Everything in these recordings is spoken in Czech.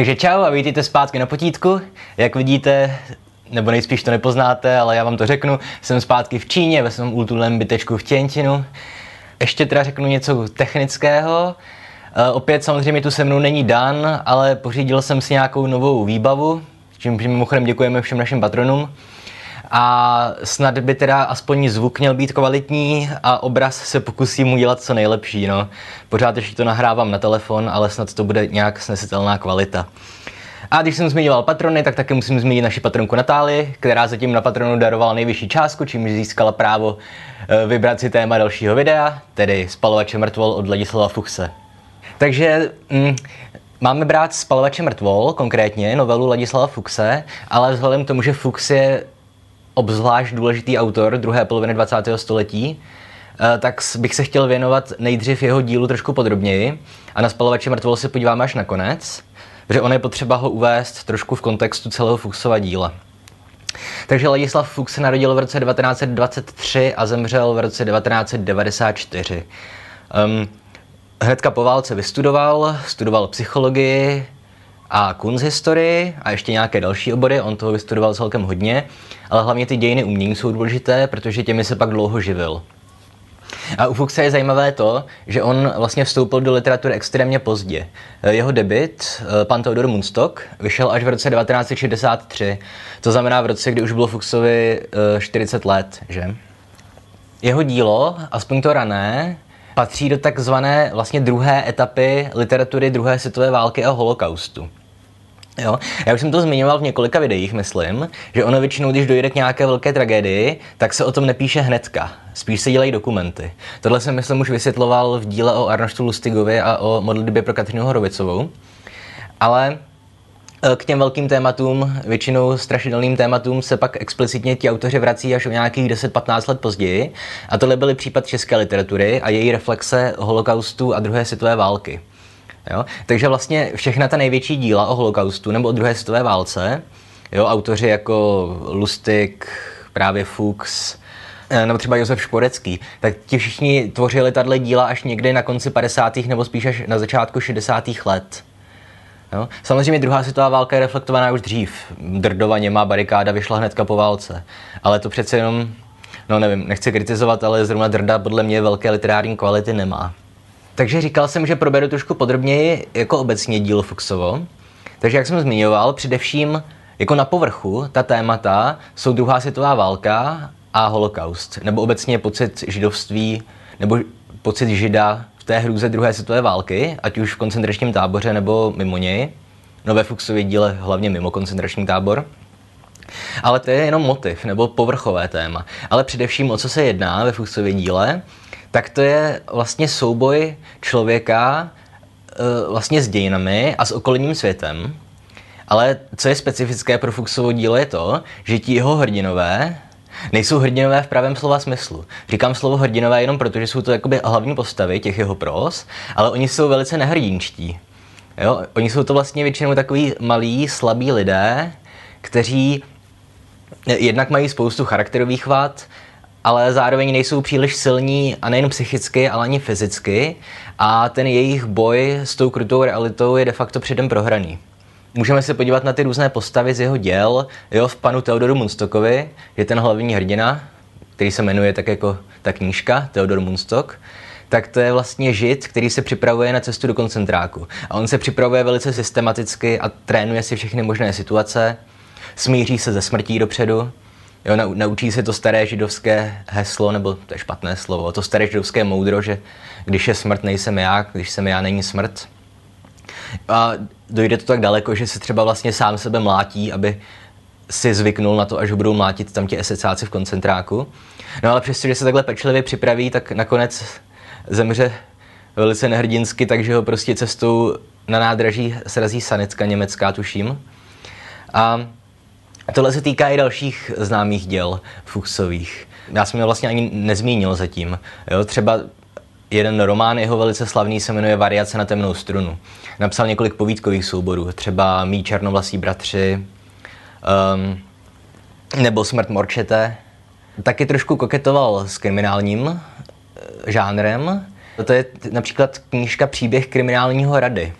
Takže čau a vítejte zpátky na potítku. Jak vidíte, nebo nejspíš to nepoznáte, ale já vám to řeknu, jsem zpátky v Číně, ve svém útulném bytečku v Tientinu. Ještě teda řeknu něco technického. Opět samozřejmě tu se mnou není Dan, ale pořídil jsem si nějakou novou výbavu, čím mimochodem děkujeme všem našim patronům. A snad by teda aspoň zvuk měl být kvalitní a obraz se pokusím udělat co nejlepší, no. Pořád ještě to nahrávám na telefon, ale snad to bude nějak snesitelná kvalita. A když jsem zmiňoval patrony, tak taky musím zmínit naši patronku Natálii, která zatím na patronu darovala nejvyšší částku, čímž získala právo vybrat si téma dalšího videa, tedy Spalovače mrtvol od Ladislava Fukse. Takže máme brát Spalovače mrtvol, konkrétně novelu Ladislava Fukse, ale vzhledem k tomu, že Fuks je obzvlášť důležitý autor druhé poloviny 20. století, tak bych se chtěl věnovat nejdřív jeho dílu trošku podrobněji a na Spalovače mrtvol se podíváme až nakonec, protože ono je potřeba ho uvést trošku v kontextu celého Fuksova díla. Takže Ladislav Fuks se narodil v roce 1923 a zemřel v roce 1994. Hnedka po válce studoval psychologii a kunsthistorii a ještě nějaké další obory, on toho vystudoval celkem hodně, ale hlavně ty dějiny umění jsou důležité, protože těmi se pak dlouho živil. A u Fukse je zajímavé to, že on vlastně vstoupil do literatury extrémně pozdě. Jeho debut, pan Theodor Mundstock, vyšel až v roce 1963, to znamená v roce, kdy už bylo Fuksovi 40 let, že? Jeho dílo, aspoň to rané, patří do takzvané vlastně druhé etapy literatury druhé světové války a holokaustu. Jo? Já už jsem to zmiňoval v několika videích, myslím, že ono většinou, když dojde k nějaké velké tragédii, tak se o tom nepíše hnedka, spíš se dělají dokumenty. Tohle jsem, myslím, už vysvětloval v díle o Arnoštu Lustigovi a o modlitbě pro Kateřinu Horovicovou, ale k těm velkým tématům, většinou strašidelným tématům, se pak explicitně ti autoři vrací až o nějakých 10-15 let později. A tohle byl případ české literatury a její reflexe holokaustu a druhé světové války. Jo? Takže vlastně všechna ta největší díla o holokaustu nebo o druhé světové válce, jo, autoři jako Lustig, právě Fuks, nebo třeba Josef Šporecký, tak ti všichni tvořili tato díla až někdy na konci 50. nebo spíš až na začátku 60. let. Jo? Samozřejmě druhá světová válka je reflektovaná už dřív. Drdova němá barikáda vyšla hnedka po válce. Ale to přece jenom, no nevím, nechci kritizovat, ale zrovna Drda podle mě velké literární kvality nemá. Takže říkal jsem, že proberu trošku podrobněji jako obecně dílo Fuksovo. Takže jak jsem zmiňoval, především jako na povrchu ta témata jsou druhá světová válka a holokaust. Nebo obecně pocit židovství, nebo pocit žida v té hrůze druhé světové války, ať už v koncentračním táboře nebo mimo něj. No ve Fuksově díle hlavně mimo koncentrační tábor. Ale to je jenom motiv, nebo povrchové téma. Ale především o co se jedná ve Fuksově díle, tak to je vlastně souboj člověka vlastně s dějinami a s okolním světem. Ale co je specifické pro Fuksovo dílo je to, že ti jeho hrdinové nejsou hrdinové v pravém slova smyslu. Říkám slovo hrdinové jenom proto, že jsou to jakoby hlavní postavy těch jeho pros, ale oni jsou velice nehrdinčtí. Jo? Oni jsou to vlastně většinou takový malí, slabí lidé, kteří jednak mají spoustu charakterových vad, ale zároveň nejsou příliš silní a nejen psychicky, ale ani fyzicky a ten jejich boj s tou krutou realitou je de facto předem prohraný. Můžeme se podívat na ty různé postavy z jeho děl, jo, v panu Theodoru Mundstockovi, je ten hlavní hrdina, který se jmenuje tak jako ta knížka, Theodor Mundstock, tak to je vlastně žid, který se připravuje na cestu do koncentráku. A on se připravuje velice systematicky a trénuje si všechny možné situace, smíří se ze smrtí dopředu, jo, naučí se to staré židovské heslo, nebo to je špatné slovo, to staré židovské moudro, že když je smrt, nejsem já, když jsem já, není smrt. A dojde to tak daleko, že se třeba vlastně sám sebe mlátí, aby si zvyknul na to, až ho budou mlátit tam ti esecáci v koncentráku. No ale přestože se takhle pečlivě připraví, tak nakonec zemře velice nehrdinsky, takže ho prostě cestou na nádraží srazí sanitka německá, tuším. A tohle se týká i dalších známých děl Fuksových. Já jsem je vlastně ani nezmínil zatím. Jo, třeba jeden román jeho velice slavný se jmenuje Variace na temnou strunu. Napsal několik povídkových souborů, třeba Mí černovlasí bratři, nebo Smrt morčete. Taky trošku koketoval s kriminálním žánrem. To je například knížka Příběh kriminálního rady.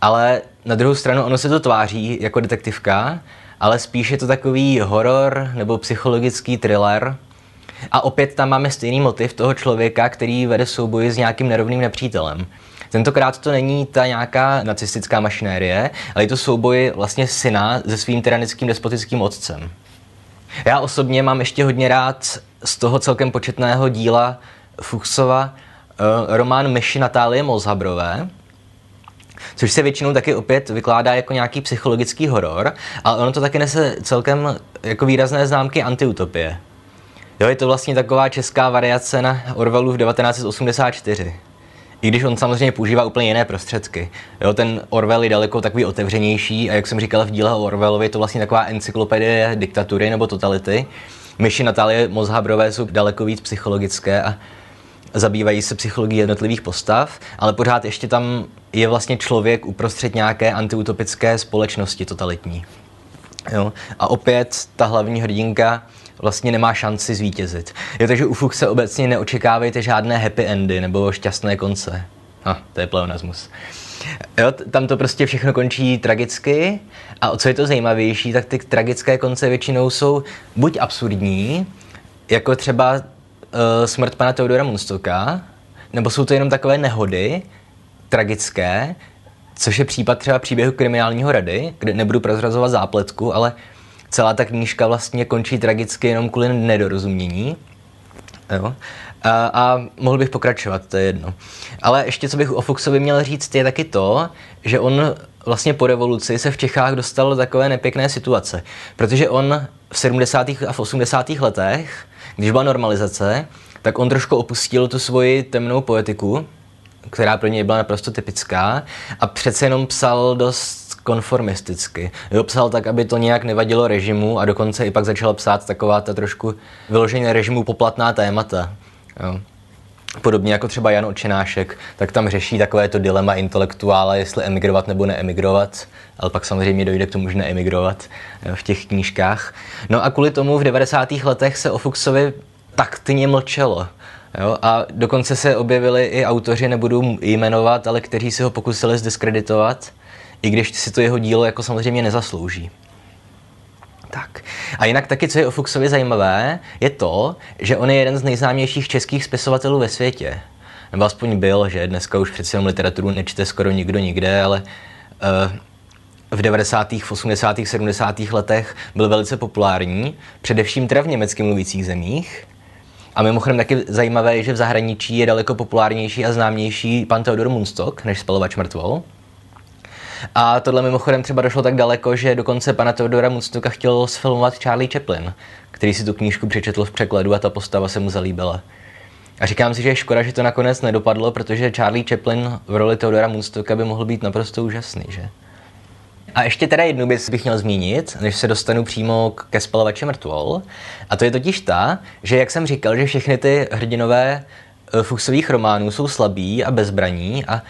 Ale Na druhou stranu ono se to tváří jako detektivka, ale spíš je to takový horor nebo psychologický thriller. A opět tam máme stejný motiv toho člověka, který vede souboj s nějakým nerovným nepřítelem. Tentokrát to není ta nějaká nacistická mašinérie, ale je to souboj vlastně syna se svým tyranickým despotickým otcem. Já osobně mám ještě hodně rád z toho celkem početného díla Fuksova román Myši Natálie Mošábrové, což se většinou taky opět vykládá jako nějaký psychologický horor, ale ono to taky nese celkem jako výrazné známky antiutopie. Jo, je to vlastně taková česká variace na Orwellu v 1984. I když on samozřejmě používá úplně jiné prostředky. Jo, ten Orwell je daleko takový otevřenější a jak jsem říkal v díle o Orwellovi, je to vlastně taková encyklopedie diktatury nebo totality. Myši Natálie Mošábrové jsou daleko víc psychologické a zabývají se psychologií jednotlivých postav, ale pořád ještě tam je vlastně člověk uprostřed nějaké antiutopické společnosti totalitní. Jo? A opět ta hlavní hrdinka vlastně nemá šanci zvítězit. Jo, takže u Fukse obecně neočekávejte žádné happy endy nebo šťastné konce. To je pleonasmus. Jo, tam to prostě všechno končí tragicky a o co je to zajímavější, tak ty tragické konce většinou jsou buď absurdní, jako třeba smrt pana Theodora Mundstocka, nebo jsou to jenom takové nehody, tragické, což je případ třeba Příběhu kriminálního rady, kde nebudu prozrazovat zápletku, ale celá ta knížka vlastně končí tragicky jenom kvůli nedorozumění. Jo? A mohl bych pokračovat, to je jedno. Ale ještě, co bych o Fuksovi měl říct, je taky to, že on vlastně po revoluci se v Čechách dostal do takové nepěkné situace, protože on v 70. a v 80. letech, když byla normalizace, tak on trošku opustil tu svoji temnou poetiku, která pro něj byla naprosto typická, a přece jenom psal dost konformisticky. Jo, psal tak, aby to nějak nevadilo režimu, a dokonce i pak začal psát taková ta trošku vyloženě režimu poplatná témata. Jo. Podobně jako třeba Jan Očenášek, tak tam řeší takové to dilema intelektuála, jestli emigrovat nebo neemigrovat, ale pak samozřejmě dojde k tomu, že neemigrovat v těch knížkách. No a kvůli tomu v 90. letech se o Fuksovi taktně mlčelo. Jo? A dokonce se objevili i autoři, nebudu jmenovat, ale kteří si ho pokusili zdiskreditovat, i když si to jeho dílo jako samozřejmě nezaslouží. Tak. A jinak taky, co je o Fuksovi zajímavé, je to, že on je jeden z nejznámějších českých spisovatelů ve světě. Nebo aspoň byl, že dneska už přece jenom literaturu nečte skoro nikdo nikde, ale v 90., v 80., 70. letech byl velice populární, především teda v německy mluvících zemích. A mimochodem taky zajímavé je, že v zahraničí je daleko populárnější a známější pan Theodor Mundstock než Spalovač mrtvol. A tohle mimochodem třeba došlo tak daleko, že dokonce pana Theodora Mundstocka chtěl sfilmovat Charlie Chaplin, který si tu knížku přečetl v překladu a ta postava se mu zalíbila. A říkám si, že je škoda, že to nakonec nedopadlo, protože Charlie Chaplin v roli Theodora Mundstocka by mohl být naprosto úžasný, že? A ještě teda jednu věc bych měl zmínit, než se dostanu přímo ke Spalovači mrtvol. A to je totiž ta, že jak jsem říkal, že všechny ty hrdinové Fuksových románů jsou slabí a bezbraní a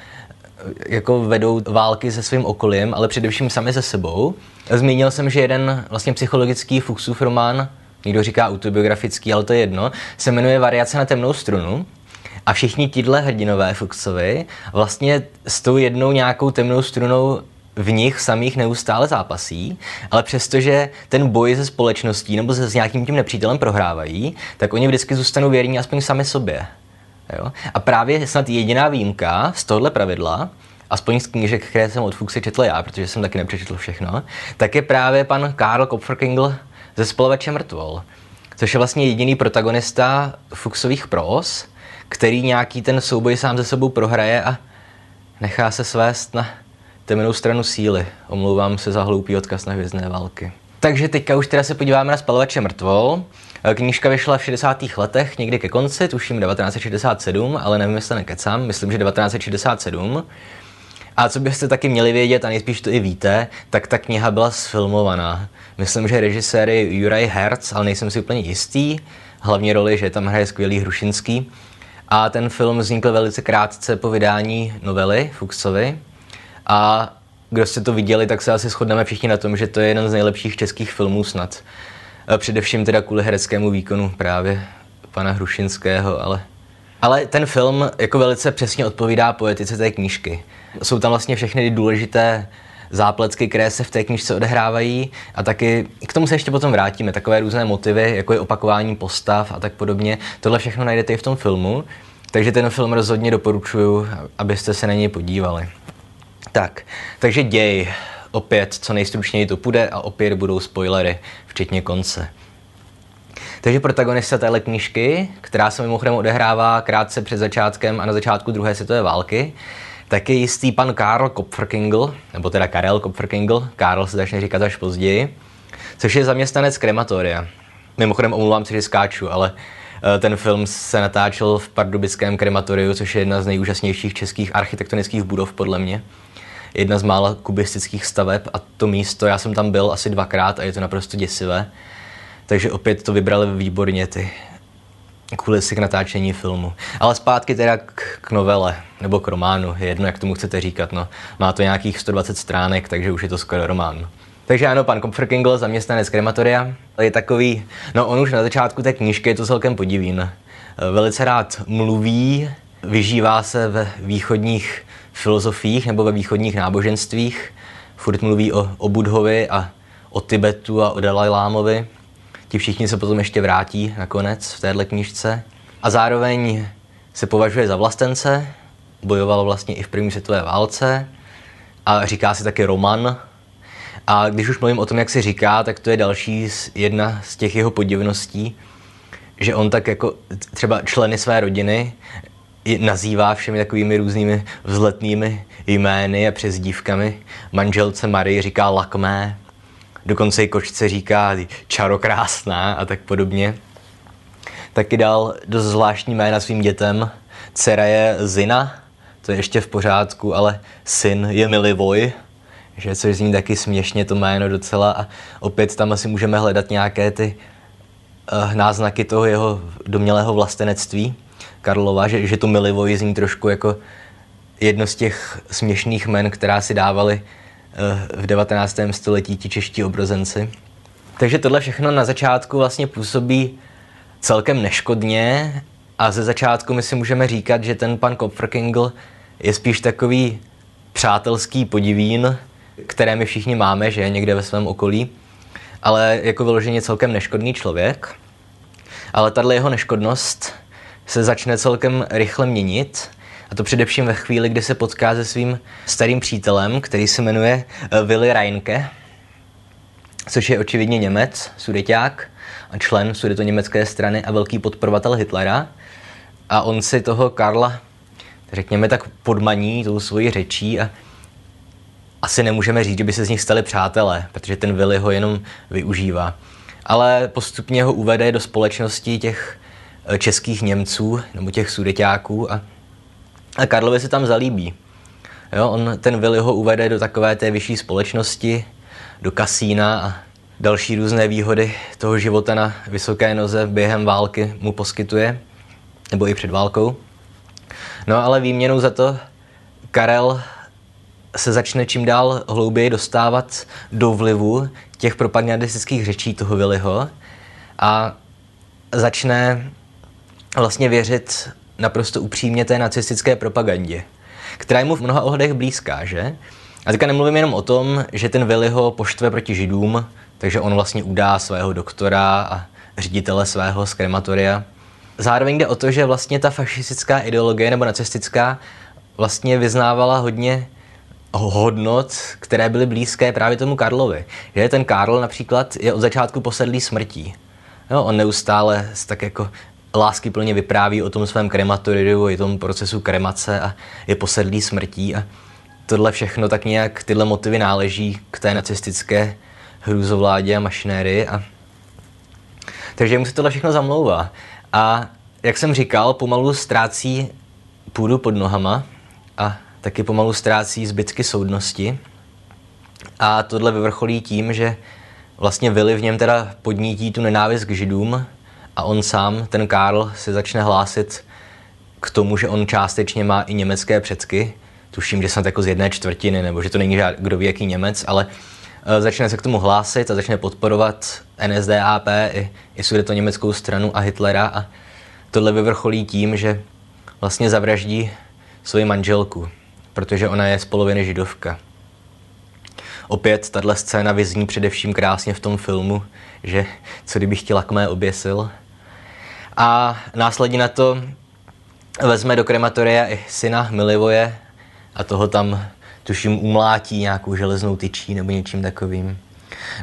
jako vedou války se svým okolím, ale především sami se sebou. Zmínil jsem, že jeden vlastně psychologický Fuksův román, někdo říká autobiografický, ale to je jedno, se jmenuje Variace na temnou strunu. A všichni tihle hrdinové Fuksovi vlastně s tou jednou nějakou temnou strunou v nich samých neustále zápasí, ale přestože ten boj se společností nebo se s nějakým tím nepřítelem prohrávají, tak oni vždycky zůstanou věrní aspoň sami sobě. Jo? A právě snad jediná výjimka z tohle pravidla, aspoň z knížek, které jsem od Fukse četl já, protože jsem taky nepřečetl všechno, tak je právě pan Karel Kopfrkingl ze Spalovače mrtvol, což je vlastně jediný protagonista Fuksových pros, který nějaký ten souboj sám ze sebou prohraje a nechá se svést na temnou stranu síly. Omlouvám se za hloupý odkaz na Hvězdné války. Takže teďka už teda se podíváme na Spalovače mrtvol. Knížka vyšla v 60. letech, někdy ke konci, tuším 1967, ale nevím, jestli nekecám, myslím, že 1967. A co byste taky měli vědět, a nejspíš to i víte, tak ta kniha byla sfilmovaná. Myslím, že režisér je Juraj Herz, ale nejsem si úplně jistý. Hlavní roli, že tam hraje skvělý Hrušinský. A ten film vznikl velice krátce po vydání novely Fuksovy. A kdo jste to viděli, tak se asi shodneme všichni na tom, že to je jeden z nejlepších českých filmů snad. Především teda kvůli hereckému výkonu právě pana Hrušinského, ale ten film jako velice přesně odpovídá poetice té knížky. Jsou tam vlastně všechny důležité zápletky, které se v té knižce odehrávají, a taky k tomu se ještě potom vrátíme. Takové různé motivy, jako je opakování postav a tak podobně, tohle všechno najdete i v tom filmu, takže ten film rozhodně doporučuju, abyste se na něj podívali. Tak, takže děj. Opět, co nejstručněji to půjde a opět budou spoilery, včetně konce. Takže protagonista téhle knížky, která se mimochodem odehrává krátce před začátkem a na začátku druhé světové války, tak je jistý pan Karel Kopfrkingl, nebo teda Karel Kopfrkingl, Karel se začne říkat až později, což je zaměstnanec krematoria. Mimochodem omlouvám se, že skáču, ale ten film se natáčel v pardubickém krematoriu, což je jedna z nejúžasnějších českých architektonických budov podle mě. Jedna z mála kubistických staveb a to místo, já jsem tam byl asi dvakrát a je to naprosto děsivé. Takže opět to vybrali výborně ty kulisy k natáčení filmu. Ale zpátky teda k novele, nebo k románu, je jedno, jak tomu chcete říkat. No. Má to nějakých 120 stránek, takže už je to skoro román. Takže ano, pan Kopfrkingl, zaměstnanec krematoria, je takový, no on už na začátku té knížky je to celkem podivín. Velice rád mluví, vyžívá se ve východních filozofiích nebo ve východních náboženstvích. Furt mluví o Budhovi a o Tibetu a o Dalaj Lámovi. Ti všichni se potom ještě vrátí nakonec v téhle knížce. A zároveň se považuje za vlastence, bojoval vlastně i v první světové válce a říká si taky Roman. A když už mluvím o tom, jak si říká, tak to je další jedna z těch jeho podivností, že on tak jako třeba členy své rodiny nazývá všemi takovými různými vzletnými jmény a přezdívkami. Manželce Marie říká Lakmé, dokonce i kočce říká Čarokrásná a tak podobně. Taky dal dost zvláštní jména svým dětem. Dcera je Zina, to je ještě v pořádku, ale syn je Milivoj, že což zní taky směšně to jméno docela, a opět tam asi můžeme hledat nějaké ty náznaky toho jeho domělého vlastenectví Karlova, že to Milivoj zní trošku jako jedno z těch směšných jmen, která si dávali v 19. století ti čeští obrozenci. Takže tohle všechno na začátku vlastně působí celkem neškodně a ze začátku my si můžeme říkat, že ten pan Kopfrkingl je spíš takový přátelský podivín, které my všichni máme, že je někde ve svém okolí, ale jako vyloženě celkem neškodný člověk. Ale tato jeho neškodnost se začne celkem rychle měnit, a to především ve chvíli, kdy se potká se svým starým přítelem, který se jmenuje Willi Reinke, což je očividně Němec, sudeťák a člen sudetoněmecké strany a velký podporovatel Hitlera. A on si toho Karla, řekněme tak, podmaní tou svojí řečí a asi nemůžeme říct, že by se z nich stali přátelé, protože ten Willi ho jenom využívá. Ale postupně ho uvede do společnosti těch českých Němců, nebo těch sudeťáků, a Karlovi se tam zalíbí. Jo, on, ten Willi ho uvede do takové té vyšší společnosti, do kasína a další různé výhody toho života na vysoké noze během války mu poskytuje, nebo i před válkou. No ale výměnou za to Karel se začne čím dál hlouběji dostávat do vlivu těch propagandistických řečí toho Williho a začne vlastně věřit naprosto upřímně té nacistické propagandě, která je mu v mnoha ohledech blízká, že? A teďka nemluvím jenom o tom, že ten Willi ho poštve proti Židům, takže on vlastně udá svého doktora a ředitele svého z krematoria. Zároveň jde o to, že vlastně ta fašistická ideologie nebo nacistická vlastně vyznávala hodně hodnot, které byly blízké právě tomu Karlovi. Že ten Karl například je od začátku posedlý smrtí. No, on neustále tak jako láskyplně vypráví o tom svém krematoriu, o tom procesu kremace a je posedlý smrtí a tohle všechno tak nějak, tyhle motivy náleží k té nacistické hrůzovládě a mašinérii. Takže mu se tohle všechno zamlouvá. A jak jsem říkal, pomalu ztrácí půdu pod nohama a taky pomalu ztrácí zbytky soudnosti. A tohle vyvrcholí tím, že vlastně Willi v něm teda podnítí tu nenávist k Židům a on sám, ten Karl, se začne hlásit k tomu, že on částečně má i německé předky. Tuším, že snad jako z 1/4, nebo že to není kdo ví jaký Němec, ale začne se k tomu hlásit a začne podporovat NSDAP i sudetoněmeckou stranu a Hitlera a tohle vyvrcholí tím, že vlastně zavraždí svoji manželku, protože ona je z poloviny židovka. Opět tato scéna vyzní především krásně v tom filmu, že co kdyby chtěla k mé oběsil. A následně na to vezme do krematoria i syna Milivoje a toho tam tuším umlátí nějakou železnou tyčí nebo něčím takovým.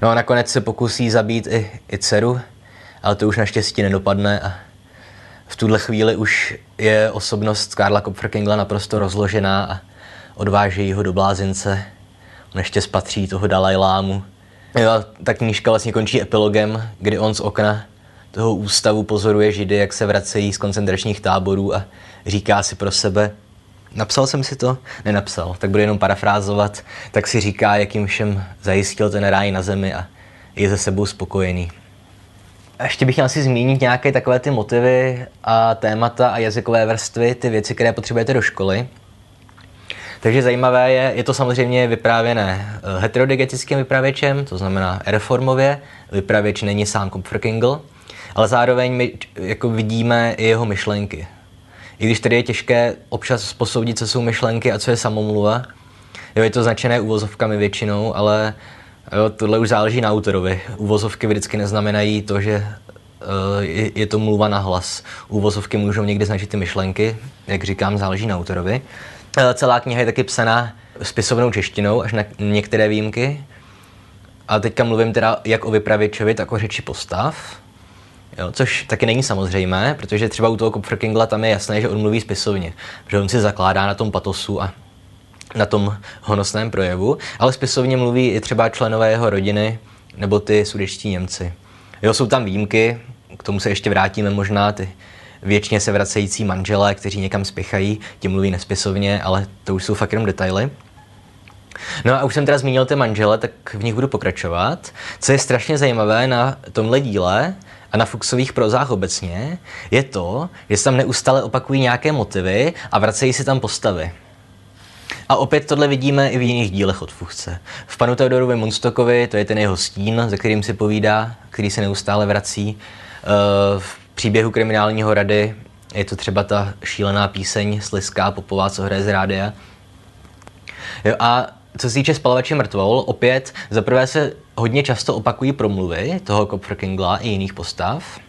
No a nakonec se pokusí zabít i dceru, ale to už naštěstí nedopadne a v tuhle chvíli už je osobnost Karla Kopfrkingla naprosto rozložená a odvážejí ho do blázince. On ještě spatří toho Dalaj Lámu. Ta knížka vlastně končí epilogem, kdy on z okna toho ústavu pozoruje Židy, jak se vracejí z koncentračních táborů a říká si pro sebe, napsal jsem si to? Nenapsal, tak budu jenom parafrázovat. Tak si říká, jak jim všem zajistil ten ráj na zemi a je ze sebou spokojený. A ještě bych měl asi zmínit nějaké takové ty motivy a témata a jazykové vrstvy, ty věci, které potřebujete do školy. Takže zajímavé je to samozřejmě vyprávěné heterodigetickým vypravěčem, to znamená reformově, vypravěč není sám Kopfrkingl, ale zároveň my jako vidíme i jeho myšlenky. I když tady je těžké občas posoudit, co jsou myšlenky a co je samomluva, jo, je to značené uvozovkami většinou, ale jo, tohle už záleží na autorovi. Uvozovky vždycky neznamenají to, že je to mluva na hlas. Uvozovky můžou někdy značit ty myšlenky, jak říkám, záleží na autorovi. Celá kniha je taky psaná spisovnou češtinou, až na některé výjimky. A teďka mluvím teda jak o vypravěčovi, tak o řeči postav. Jo, což taky není samozřejmé, protože třeba u toho Kopfrkingla tam je jasné, že on mluví spisovně, protože on si zakládá na tom patosu a na tom honosném projevu, ale spisovně mluví i třeba členové jeho rodiny nebo ty sudetští Němci. Jo, jsou tam výjimky, k tomu se ještě vrátíme možná, ty věčně se vracející manželé, kteří někam spěchají, ti mluví nespisovně, ale to už jsou fakt jenom detaily. No a už jsem teda zmínil ty manžele, tak v nich budu pokračovat. Co je strašně zajímavé na tomhle díle a na Fuksových prozách obecně, je to, že se tam neustále opakují nějaké motivy a vracejí se tam postavy. A opět tohle vidíme i v jiných dílech od Fuchse. V Panu Theodorovi Mundstockovi, to je ten jeho stín, ze kterým si povídá, který se neustále vrací. V Příběhu kriminálního rady je to třeba ta šílená píseň Slizká popová, co hraje z rádia. Jo, a co se týče Spalovače mrtvol, opět zaprvé se hodně často opakují promluvy toho Kopfrkingla i jiných postav.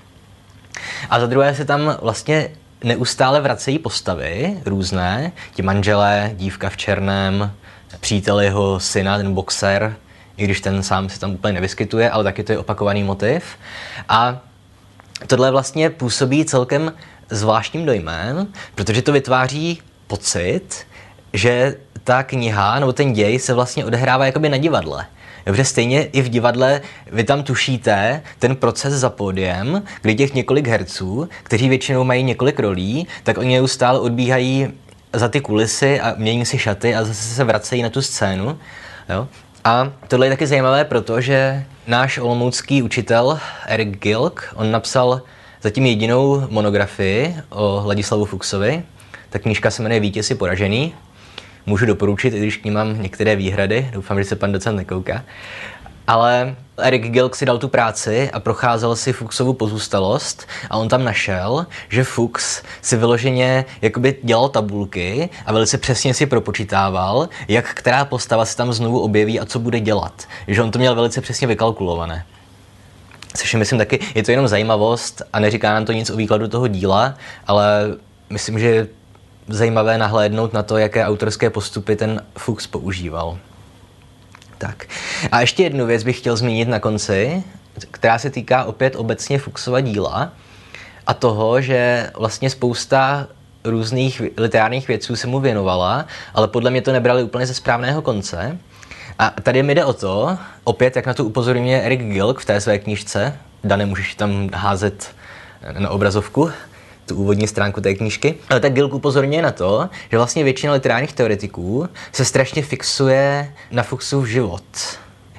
A za druhé se tam vlastně neustále vracejí postavy různé, ti manželé, dívka v černém, přítel jeho syna, ten boxer, i když ten sám se tam úplně nevyskytuje, ale taky to je opakovaný motiv. A tohle vlastně působí celkem zvláštním dojmem, protože to vytváří pocit, že ta kniha nebo ten děj se vlastně odehrává jakoby na divadle. Dobře, stejně i v divadle vy tam tušíte ten proces za pódiem, kdy těch několik herců, kteří většinou mají několik rolí, tak oni neustále odbíhají za ty kulisy a mění si šaty a zase se vracejí na tu scénu. Jo? A tohle je taky zajímavé, protože náš olomoucký učitel Eric Gilk, on napsal zatím jedinou monografii o Ladislavu Fuksovi. Ta knížka se jmenuje Vítěz poražený. Můžu doporučit, i když k ní mám některé výhrady, doufám, že se pan docent nekouká. Ale Eric Gilk si dal tu práci a procházel si Fuksovu pozůstalost a on tam našel, že Fuks si vyloženě jakoby dělal tabulky a velice přesně si propočítával, jak která postava se tam znovu objeví a co bude dělat. Že on to měl velice přesně vykalkulované. Což myslím taky, je to jenom zajímavost a neříká nám to nic o výkladu toho díla, ale myslím, že zajímavé nahlédnout na to, jaké autorské postupy ten Fuchs používal. Tak. A ještě jednu věc bych chtěl zmínit na konci, která se týká opět obecně Fuchsova díla a toho, že vlastně spousta různých literárních věců se mu věnovala, ale podle mě to nebrali úplně ze správného konce. A tady mi jde o to, opět jak na to upozorňuje Eric Gilk v té své knížce, Dane, můžeš tam házet na obrazovku, tu úvodní stránku té knížky. Ale tak Gilk upozorňuje na to, že vlastně většina literárních teoretiků se strašně fixuje na Fuksův život.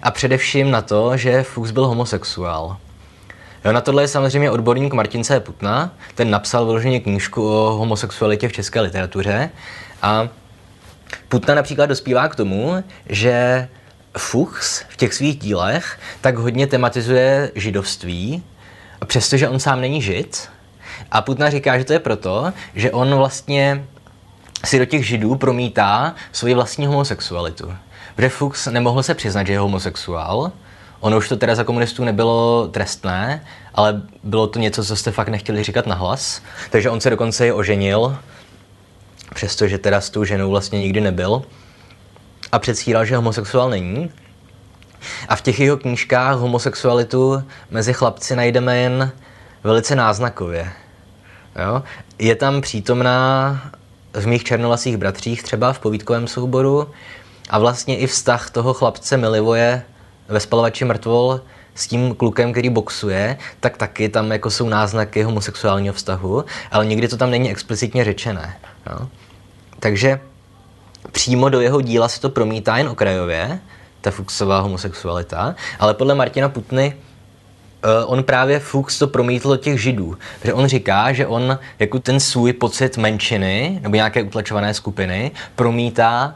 A především na to, že Fuks byl homosexuál. Jo, na tohle je samozřejmě odborník Martin C. Putna, ten napsal vyloženě knížku o homosexualitě v české literatuře. A Putna například dospívá k tomu, že Fuchs v těch svých dílech tak hodně tematizuje židovství, přestože on sám není žid. A Putna říká, že to je proto, že on vlastně si do těch židů promítá svoji vlastní homosexualitu. Protože Fuks nemohl se přiznat, že je homosexuál. Ono už to teda za komunistů nebylo trestné, ale bylo to něco, co jste fakt nechtěli říkat nahlas. Takže on se dokonce i oženil, přestože teda s tou ženou vlastně nikdy nebyl. A předstíral, že homosexuál není. A v těch jeho knížkách homosexualitu mezi chlapci najdeme jen velice náznakově. Jo? Je tam přítomná v Mých černovlasích bratřích, třeba v povídkovém souboru, a vlastně i vztah toho chlapce Milivoje ve Spalovači mrtvol s tím klukem, který boxuje, tak taky tam jako jsou náznaky homosexuálního vztahu, ale nikdy to tam není explicitně řečené. Jo? Takže přímo do jeho díla se to promítá jen okrajově, ta Fuksová homosexualita, ale podle Martina Putny on právě Fuks to promítl od těch Židů, protože on říká, že on jako ten svůj pocit menšiny nebo nějaké utlačované skupiny promítá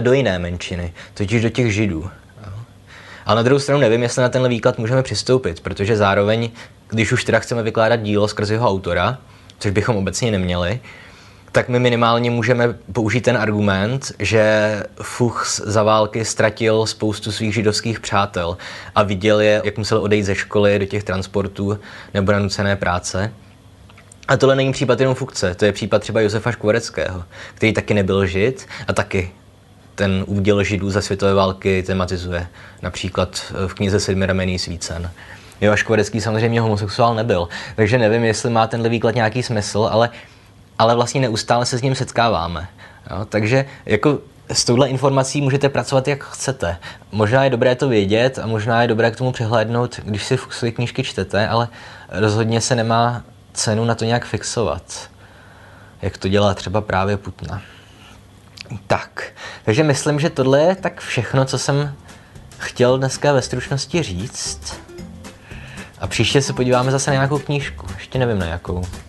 do jiné menšiny, totiž do těch Židů. Ale na druhou stranu nevím, jestli na tenhle výklad můžeme přistoupit, protože zároveň, když už teda chceme vykládat dílo skrz jeho autora, což bychom obecně neměli, tak my minimálně můžeme použít ten argument, že Fuks za války ztratil spoustu svých židovských přátel a viděl je, jak musel odejít ze školy do těch transportů nebo na nucené práce. A tohle není případ jenom Fukse, to je případ třeba Josefa Šporeckého, který taky nebyl žid a taky ten úděl židů za světové války tematizuje, například v knize Sedmiramenný svícen. Jo, a Škvorecký samozřejmě homosexuál nebyl, takže nevím, jestli má tenhle výklad nějaký smysl, ale vlastně neustále se s ním setkáváme. Jo, takže jako s touhle informací můžete pracovat, jak chcete. Možná je dobré to vědět a možná je dobré k tomu přihlédnout, když si Fuksovy knížky čtete, ale rozhodně se nemá cenu na to nějak fixovat, jak to dělá třeba právě Putna. Tak, takže myslím, že tohle je tak všechno, co jsem chtěl dneska ve stručnosti říct. A příště se podíváme zase na nějakou knížku, ještě nevím na jakou.